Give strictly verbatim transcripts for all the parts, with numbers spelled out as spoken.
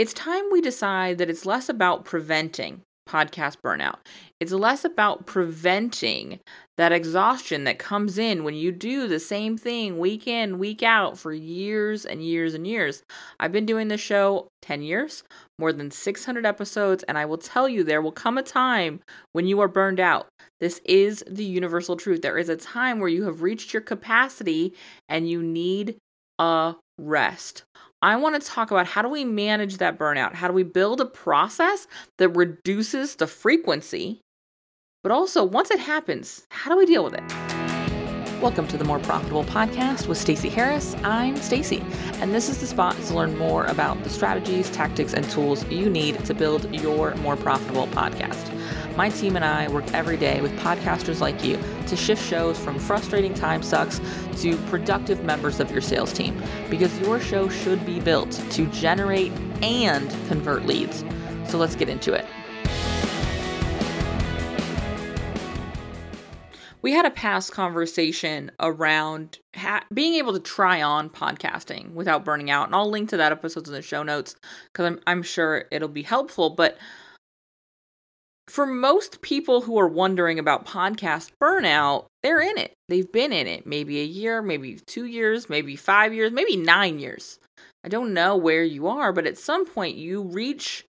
It's time we decide that it's less about preventing podcast burnout. It's less about preventing that exhaustion that comes in when you do the same thing week in, week out for years and years and years. I've been doing this show ten years, more than six hundred episodes, and I will tell you there will come a time when you are burned out. This is the universal truth. There is a time where you have reached your capacity and you need a rest. I want to talk about how do we manage that burnout? How do we build a process that reduces the frequency, but also once it happens, how do we deal with it? Welcome to The More Profitable Podcast with Stacey Harris. I'm Stacey, and this is the spot to learn more about the strategies, tactics, and tools you need to build your more profitable podcast. My team and I work every day with podcasters like you to shift shows from frustrating time sucks to productive members of your sales team, because your show should be built to generate and convert leads. So let's get into it. We had a past conversation around ha- being able to try on podcasting without burning out, and I'll link to that episode in the show notes because I'm, I'm sure it'll be helpful, but for most people who are wondering about podcast burnout, they're in it. They've been in it maybe a year, maybe two years, maybe five years, maybe nine years. I don't know where you are, but at some point you reach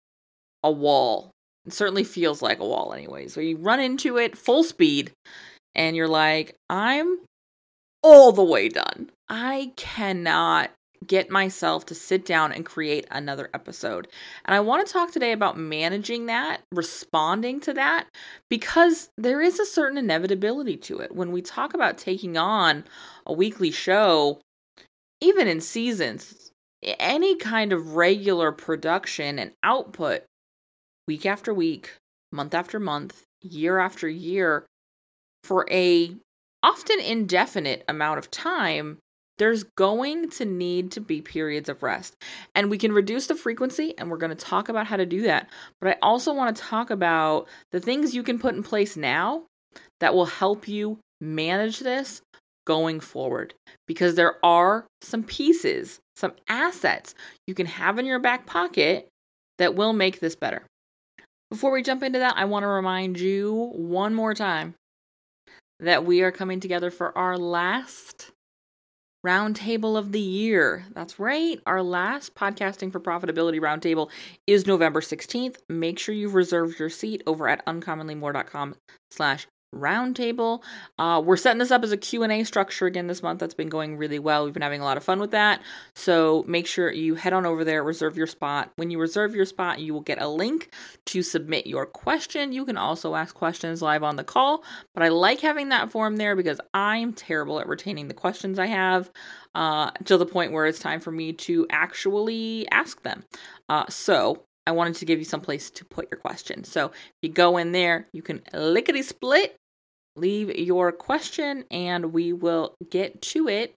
a wall. It certainly feels like a wall anyways, where you run into it full speed and you're like, I'm all the way done. I cannot get myself to sit down and create another episode. And I want to talk today about managing that, responding to that, because there is a certain inevitability to it. When we talk about taking on a weekly show, even in seasons, any kind of regular production and output, week after week, month after month, year after year, for a often indefinite amount of time, there's going to need to be periods of rest, and we can reduce the frequency, and we're going to talk about how to do that. But I also want to talk about the things you can put in place now that will help you manage this going forward, because there are some pieces, some assets you can have in your back pocket that will make this better. Before we jump into that, I want to remind you one more time that we are coming together for our last roundtable of the year. That's right. Our last Podcasting for Profitability roundtable is November sixteenth. Make sure you've reserved your seat over at uncommonlymore.com slash roundtable. Uh, we're setting this up as a Q and A structure again this month. That's been going really well. We've been having a lot of fun with that. So make sure you head on over there, reserve your spot. When you reserve your spot, you will get a link to submit your question. You can also ask questions live on the call, but I like having that form there because I'm terrible at retaining the questions I have uh, to the point where it's time for me to actually ask them. Uh, so I wanted to give you some place to put your question. So if you go in there, you can lickety split, leave your question, and we will get to it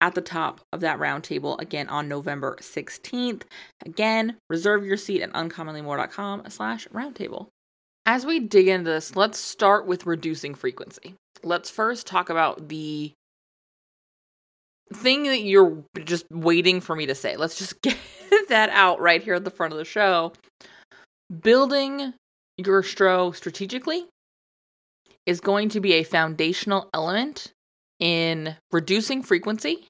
at the top of that roundtable again on November sixteenth. Again, reserve your seat at uncommonlymore.com slash roundtable. As we dig into this, let's start with reducing frequency. Let's first talk about the thing that you're just waiting for me to say. Let's just get that out right here at the front of the show. Building your show strategically is going to be a foundational element in reducing frequency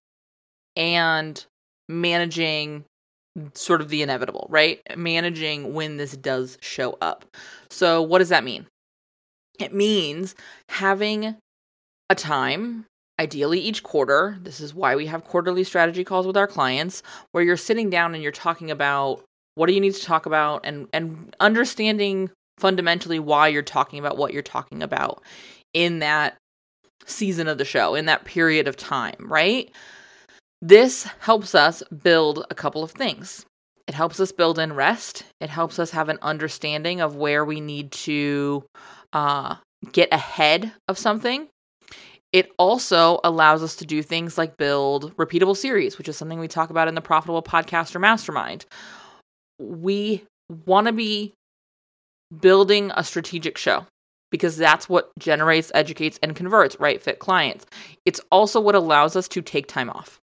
and managing sort of the inevitable, right? Managing when this does show up. So what does that mean? It means having a time, ideally each quarter, this is why we have quarterly strategy calls with our clients, where you're sitting down and you're talking about what do you need to talk about and, and understanding fundamentally why you're talking about what you're talking about in that season of the show, in that period of time, right? This helps us build a couple of things. It helps us build in rest. It helps us have an understanding of where we need to uh, get ahead of something. It also allows us to do things like build repeatable series, which is something we talk about in the Profitable Podcaster Mastermind. We want to be building a strategic show because that's what generates, educates, and converts right fit clients. It's also what allows us to take time off.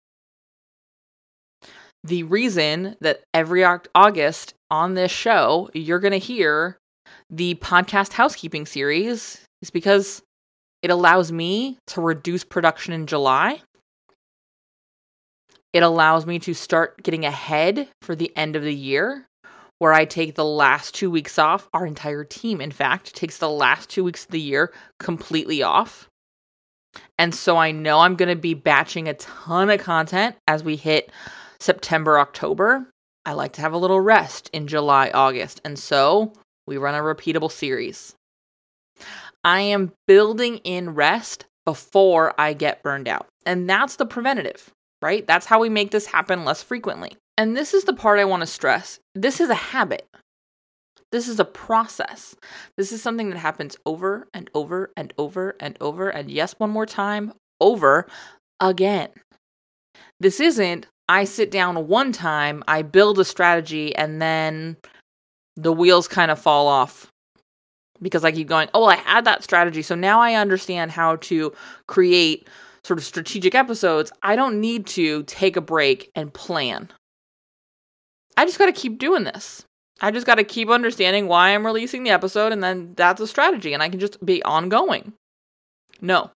the reason that every August on this show, you're going to hear the podcast housekeeping series is because it allows me to reduce production in July. It allows me to start getting ahead for the end of the year, where I take the last two weeks off. Our entire team, in fact, takes the last two weeks of the year completely off. And so I know I'm going to be batching a ton of content as we hit September, October. I like to have a little rest in July, August. And so we run a repeatable series. I am building in rest before I get burned out. And that's the preventative, right? That's how we make this happen less frequently. And this is the part I want to stress. This is a habit. This is a process. This is something that happens over and over and over and over and yes, one more time, over again. This isn't I sit down one time, I build a strategy, and then the wheels kind of fall off because I keep going, oh, well, I had that strategy, so now I understand how to create sort of strategic episodes. I don't need to take a break and plan. I just got to keep doing this. I just got to keep understanding why I'm releasing the episode, and then that's a strategy, and I can just be ongoing. No.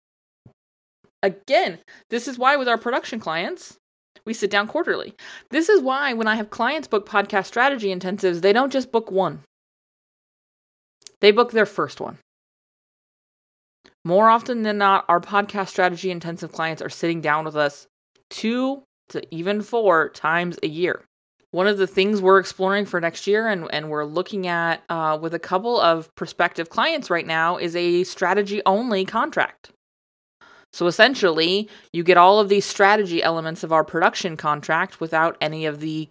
Again, this is why with our production clients, we sit down quarterly. This is why when I have clients book podcast strategy intensives, they don't just book one. They book their first one. More often than not, our podcast strategy intensive clients are sitting down with us two to even four times a year. One of the things we're exploring for next year and, and we're looking at uh, with a couple of prospective clients right now is a strategy-only contract. So essentially, you get all of these strategy elements of our production contract without any of the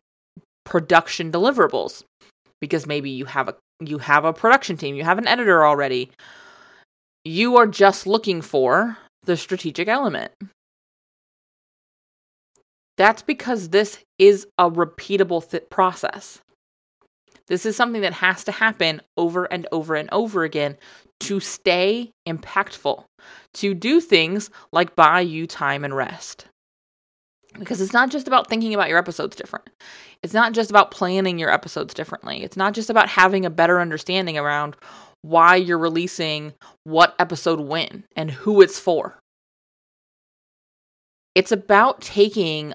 production deliverables, because maybe you have a you have a production team, you have an editor already. You are just looking for the strategic element. That's because this is a repeatable th- process. This is something that has to happen over and over and over again to stay impactful, to do things like buy you time and rest. Because it's not just about thinking about your episodes different. It's not just about planning your episodes differently. It's not just about having a better understanding around why you're releasing what episode when and who it's for. It's about taking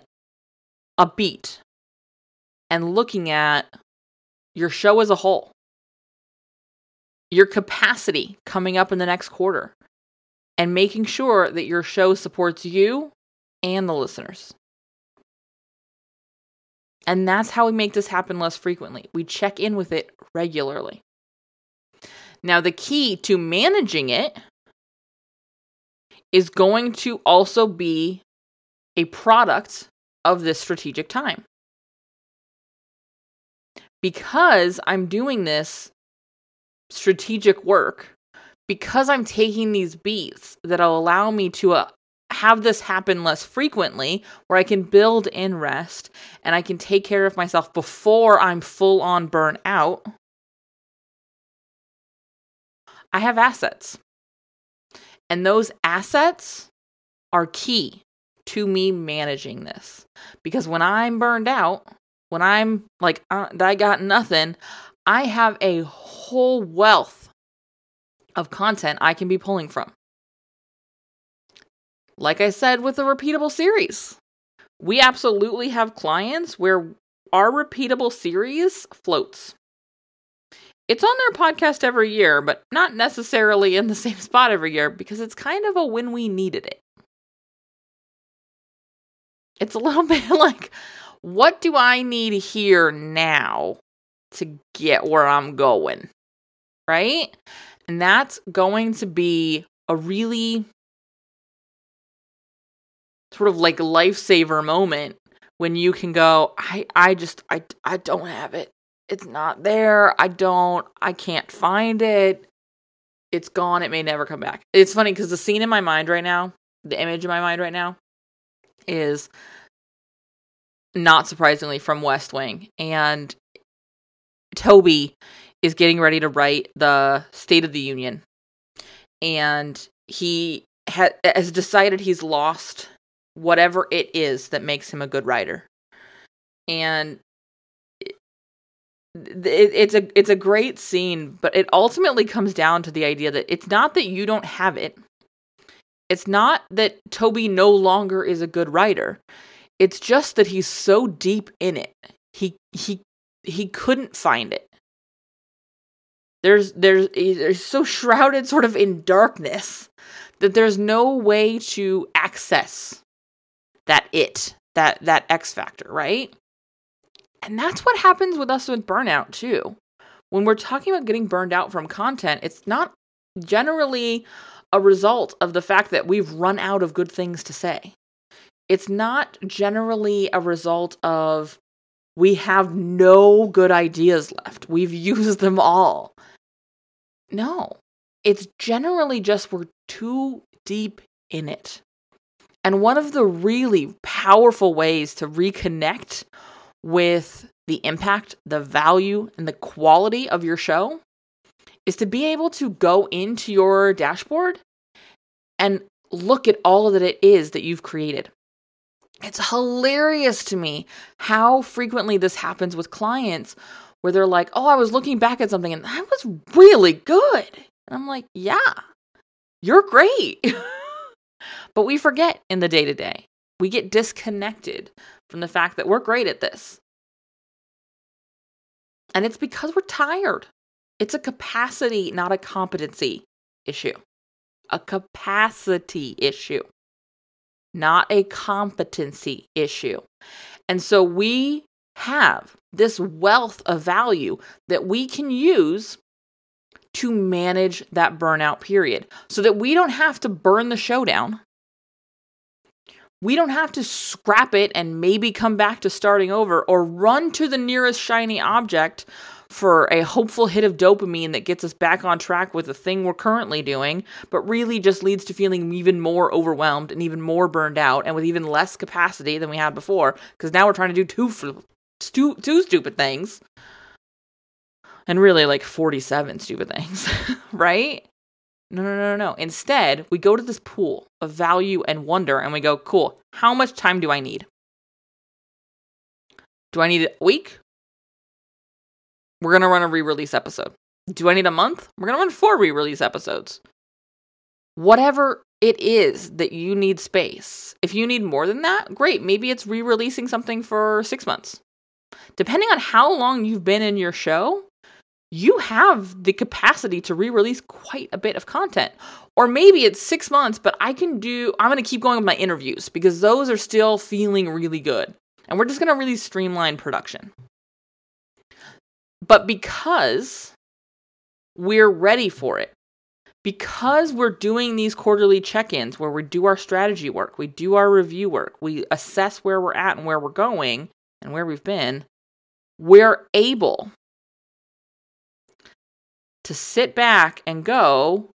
a beat and looking at your show as a whole, your capacity coming up in the next quarter, and making sure that your show supports you and the listeners. And that's how we make this happen less frequently. We check in with it regularly. Now, the key to managing it is going to also be a product of this strategic time. Because I'm doing this strategic work, because I'm taking these beats that allow me to uh, have this happen less frequently, where I can build in rest and I can take care of myself before I'm full on burnout, I have assets. And those assets are key to me managing this, because when I'm burned out, when I'm like, uh, I got nothing, I have a whole wealth of content I can be pulling from. Like I said, with the repeatable series, we absolutely have clients where our repeatable series floats. It's on their podcast every year, but not necessarily in the same spot every year, because it's kind of a when we needed it. It's a little bit like, what do I need here now to get where I'm going, right? And that's going to be a really sort of like lifesaver moment when you can go, I, I just, I, I don't have it. It's not there. I don't, I can't find it. It's gone. It may never come back. It's funny because the scene in my mind right now, the image in my mind right now, is not surprisingly from West Wing. And Toby is getting ready to write the State of the Union. And he ha- has decided he's lost whatever it is that makes him a good writer. and it, it, it's a it's a great scene, but it ultimately comes down to the idea that it's not that you don't have it. It's not that Toby no longer is a good writer. It's just that he's so deep in it. He he he couldn't find it. There's there's he's so shrouded sort of in darkness that there's no way to access that it, that that X factor, right? And that's what happens with us with burnout too. When we're talking about getting burned out from content, it's not generally a result of the fact that we've run out of good things to say. It's not generally a result of we have no good ideas left. We've used them all. No, it's generally just we're too deep in it. And one of the really powerful ways to reconnect with the impact, the value, and the quality of your show is to be able to go into your dashboard and look at all that it is that you've created. It's hilarious to me how frequently this happens with clients where they're like, oh, I was looking back at something and that was really good. And I'm like, yeah, you're great. But we forget in the day-to-day. We get disconnected from the fact that we're great at this. And it's because we're tired. It's a capacity, not a competency issue. A capacity issue. Not a competency issue. And so we have this wealth of value that we can use to manage that burnout period so that we don't have to burn the show down. We don't have to scrap it and maybe come back to starting over or run to the nearest shiny object for a hopeful hit of dopamine that gets us back on track with the thing we're currently doing, but really just leads to feeling even more overwhelmed and even more burned out and with even less capacity than we had before, because now we're trying to do two, two, two stupid things. And really like forty-seven stupid things, right? No, no, no, no. Instead, we go to this pool of value and wonder and we go, cool, how much time do I need? Do I need a week? We're going to run a re-release episode. Do I need a month? We're going to run four re-release episodes. Whatever it is that you need space. If you need more than that, great. Maybe it's re-releasing something for six months. Depending on how long you've been in your show, you have the capacity to re-release quite a bit of content. Or maybe it's six months, but I can do, I'm going to keep going with my interviews because those are still feeling really good. And we're just going to really streamline production. But because we're ready for it, because we're doing these quarterly check-ins where we do our strategy work, we do our review work, we assess where we're at and where we're going and where we've been, we're able to sit back and go,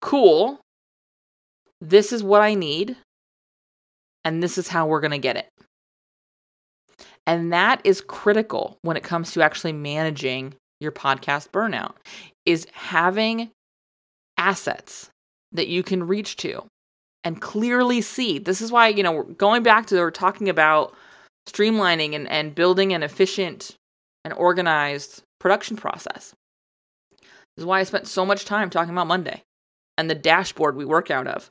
cool, this is what I need, and this is how we're going to get it. And that is critical when it comes to actually managing your podcast burnout, is having assets that you can reach to and clearly see. This is why, you know, going back to, we're talking about streamlining and, and building an efficient and organized production process. This is why I spent so much time talking about Monday and the dashboard we work out of,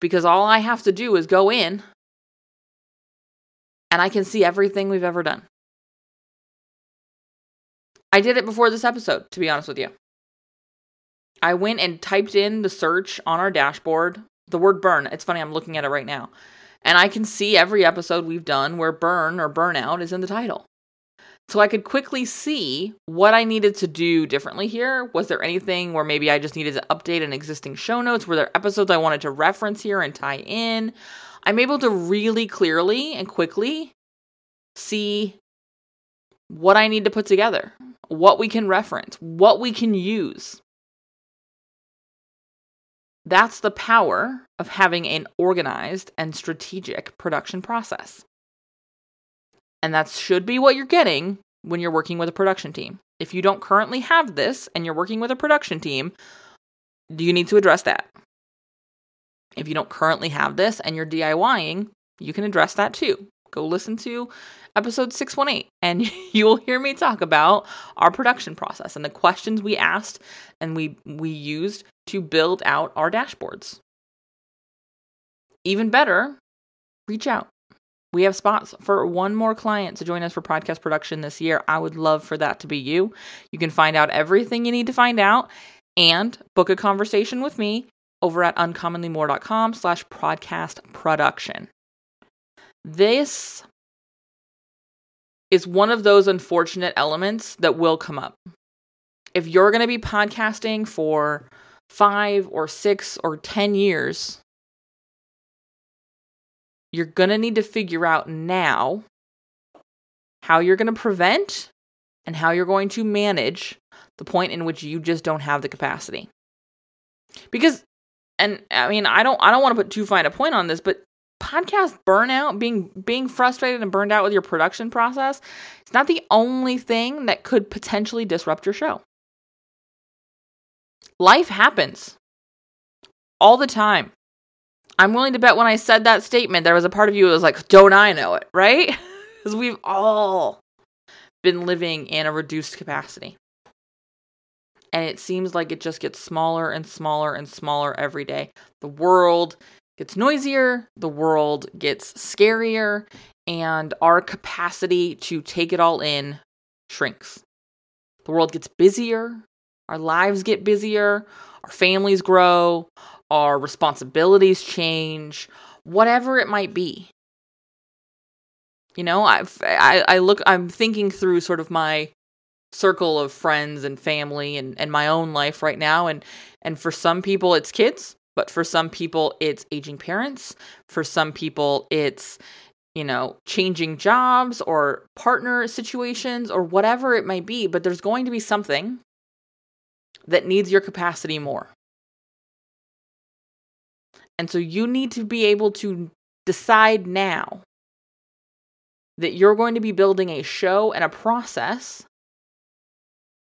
because all I have to do is go in and I can see everything we've ever done. I did it before this episode, to be honest with you. I went and typed in the search on our dashboard, the word burn. It's funny, I'm looking at it right now. And I can see every episode we've done where burn or burnout is in the title. So I could quickly see what I needed to do differently here. Was there anything where maybe I just needed to update an existing show notes? Were there episodes I wanted to reference here and tie in? I'm able to really clearly and quickly see what I need to put together, what we can reference, what we can use. That's the power of having an organized and strategic production process. And that should be what you're getting when you're working with a production team. If you don't currently have this and you're working with a production team, you need to address that. If you don't currently have this and you're DIYing, you can address that too. go listen to episode six one eight and you will hear me talk about our production process and the questions we asked and we, we used to build out our dashboards. Even better, reach out. We have spots for one more client to join us for podcast production this year. I would love for that to be you. You can find out everything you need to find out and book a conversation with me over at uncommonlymore.com slash podcast production. This is one of those unfortunate elements that will come up. If you're going to be podcasting for five or six or ten years, you're going to need to figure out now how you're going to prevent and how you're going to manage the point in which you just don't have the capacity. Because, and I mean, I don't I don't want to put too fine a point on this, but podcast burnout, being being frustrated and burned out with your production process, it's not the only thing that could potentially disrupt your show. Life happens all the time. I'm willing to bet when I said that statement, there was a part of you that was like, don't I know it, right? Because we've all been living in a reduced capacity. And it seems like it just gets smaller and smaller and smaller every day. The world gets noisier, the world gets scarier, and our capacity to take it all in shrinks. The world gets busier, our lives get busier, our families grow, our responsibilities change, whatever it might be. You know, I've, I I look, I'm thinking through sort of my circle of friends and family and, and my own life right now. And, and for some people, it's kids, but for some people, it's aging parents. For some people, it's, you know, changing jobs or partner situations or whatever it might be. But there's going to be something that needs your capacity more. And so you need to be able to decide now that you're going to be building a show and a process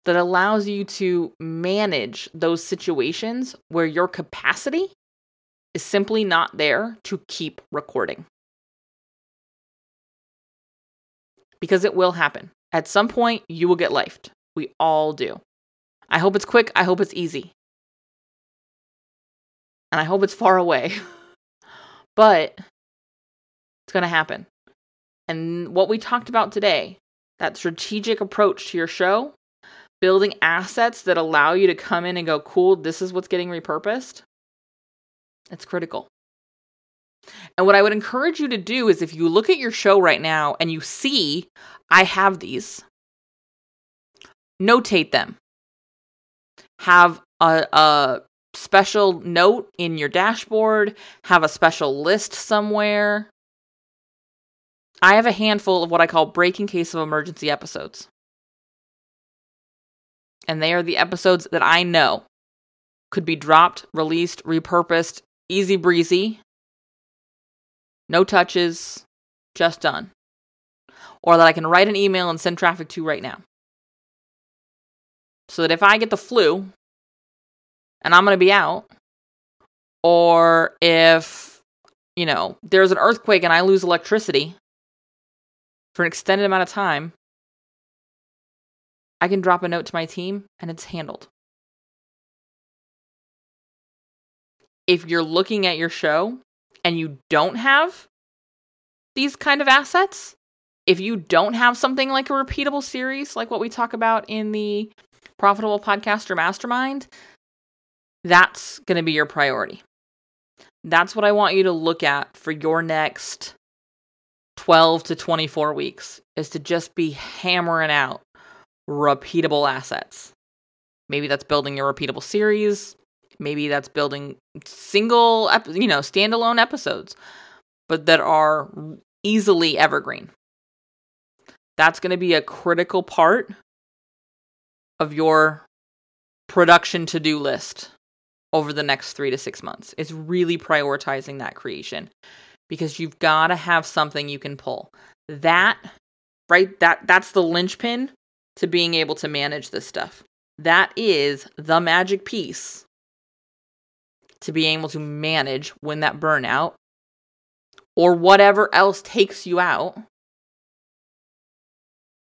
that allows you to manage those situations where your capacity is simply not there to keep recording. Because it will happen. At some point, you will get lifed. We all do. I hope it's quick. I hope it's easy. And I hope it's far away, but it's going to happen. And what we talked about today, that strategic approach to your show, building assets that allow you to come in and go, cool, this is what's getting repurposed. It's critical. And what I would encourage you to do is if you look at your show right now and you see, I have these, notate them. Have a, a special note in your dashboard, have a special list somewhere. I have a handful of what I call break in case of emergency episodes. And they are the episodes that I know could be dropped, released, repurposed, easy breezy, no touches, just done. Or that I can write an email and send traffic to right now. So that if I get the flu, and I'm going to be out, or if, you know, there's an earthquake and I lose electricity for an extended amount of time, I can drop a note to my team and it's handled. If you're looking at your show and you don't have these kind of assets, if you don't have something like a repeatable series, like what we talk about in the Profitable Podcaster Mastermind, that's going to be your priority. That's what I want you to look at for your next twelve to twenty-four weeks, is to just be hammering out repeatable assets. Maybe that's building your repeatable series. Maybe that's building single, you know, standalone episodes, but that are easily evergreen. That's going to be a critical part of your production to-do list over the next three to six months. It's really prioritizing that creation because you've got to have something you can pull. That, right, that that's the linchpin to being able to manage this stuff. That is the magic piece to being able to manage when that burnout or whatever else takes you out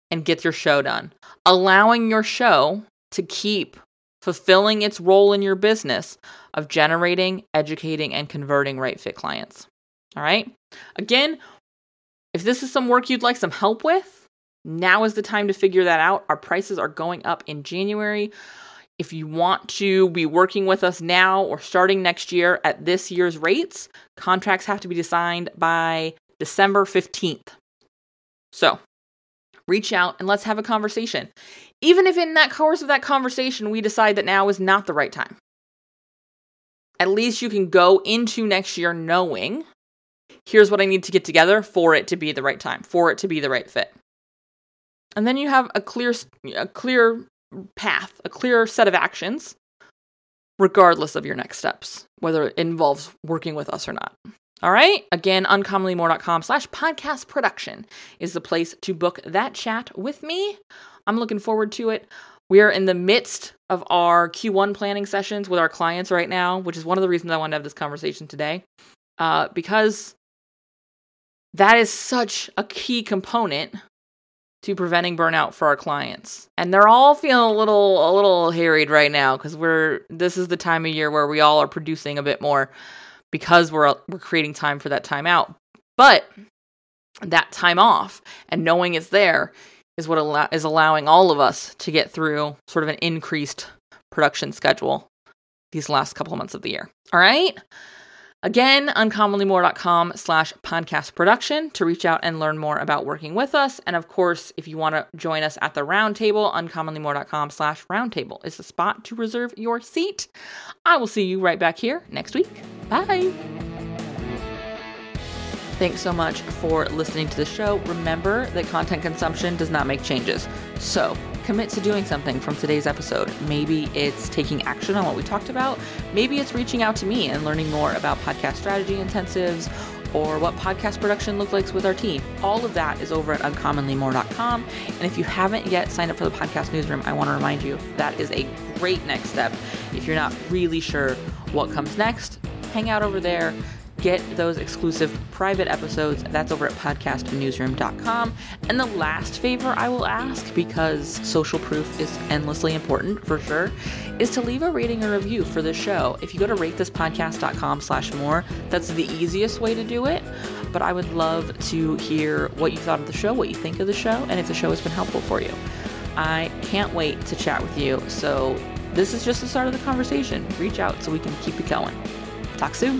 and get your show done. Allowing your show to keep fulfilling its role in your business of generating, educating, and converting right fit clients. All right. Again, if this is some work you'd like some help with, now is the time to figure that out. Our prices are going up in January. If you want to be working with us now or starting next year at this year's rates, contracts have to be signed by December fifteenth. So reach out and let's have a conversation. Even if in that course of that conversation, we decide that now is not the right time, at least you can go into next year knowing, here's what I need to get together for it to be the right time, for it to be the right fit. And then you have a clear, a clear path, a clear set of actions, regardless of your next steps, whether it involves working with us or not. All right. Again, uncommonlymore.com slash podcast production is the place to book that chat with me. I'm looking forward to it. We are in the midst of our Q one planning sessions with our clients right now, which is one of the reasons I wanted to have this conversation today, uh, because that is such a key component to preventing burnout for our clients. And they're all feeling a little a little harried right now because we're this is the time of year where we all are producing a bit more because we're we're creating time for that time out. But that time off and knowing it's there is what allow, is allowing all of us to get through sort of an increased production schedule these last couple of months of the year. All right? Again, uncommonlymore.com slash podcast production to reach out and learn more about working with us. And of course, if you want to join us at the roundtable, uncommonlymore.com slash roundtable is the spot to reserve your seat. I will see you right back here next week. Bye. Thanks so much for listening to the show. Remember that content consumption does not make changes. So commit to doing something from today's episode. Maybe it's taking action on what we talked about. Maybe it's reaching out to me and learning more about podcast strategy intensives or what podcast production looks like with our team. All of that is over at uncommonly more dot com. And if you haven't yet signed up for the podcast newsroom, I want to remind you that is a great next step. If you're not really sure what comes next, hang out over there. Get those exclusive private episodes. That's over at podcast newsroom dot com. And the last favor I will ask, because social proof is endlessly important for sure, is to leave a rating or review for the show. If you go to ratethispodcast.com slash more, that's the easiest way to do it. But I would love to hear what you thought of the show, what you think of the show, and if the show has been helpful for you. I can't wait to chat with you. So this is just the start of the conversation. Reach out so we can keep it going. Talk soon.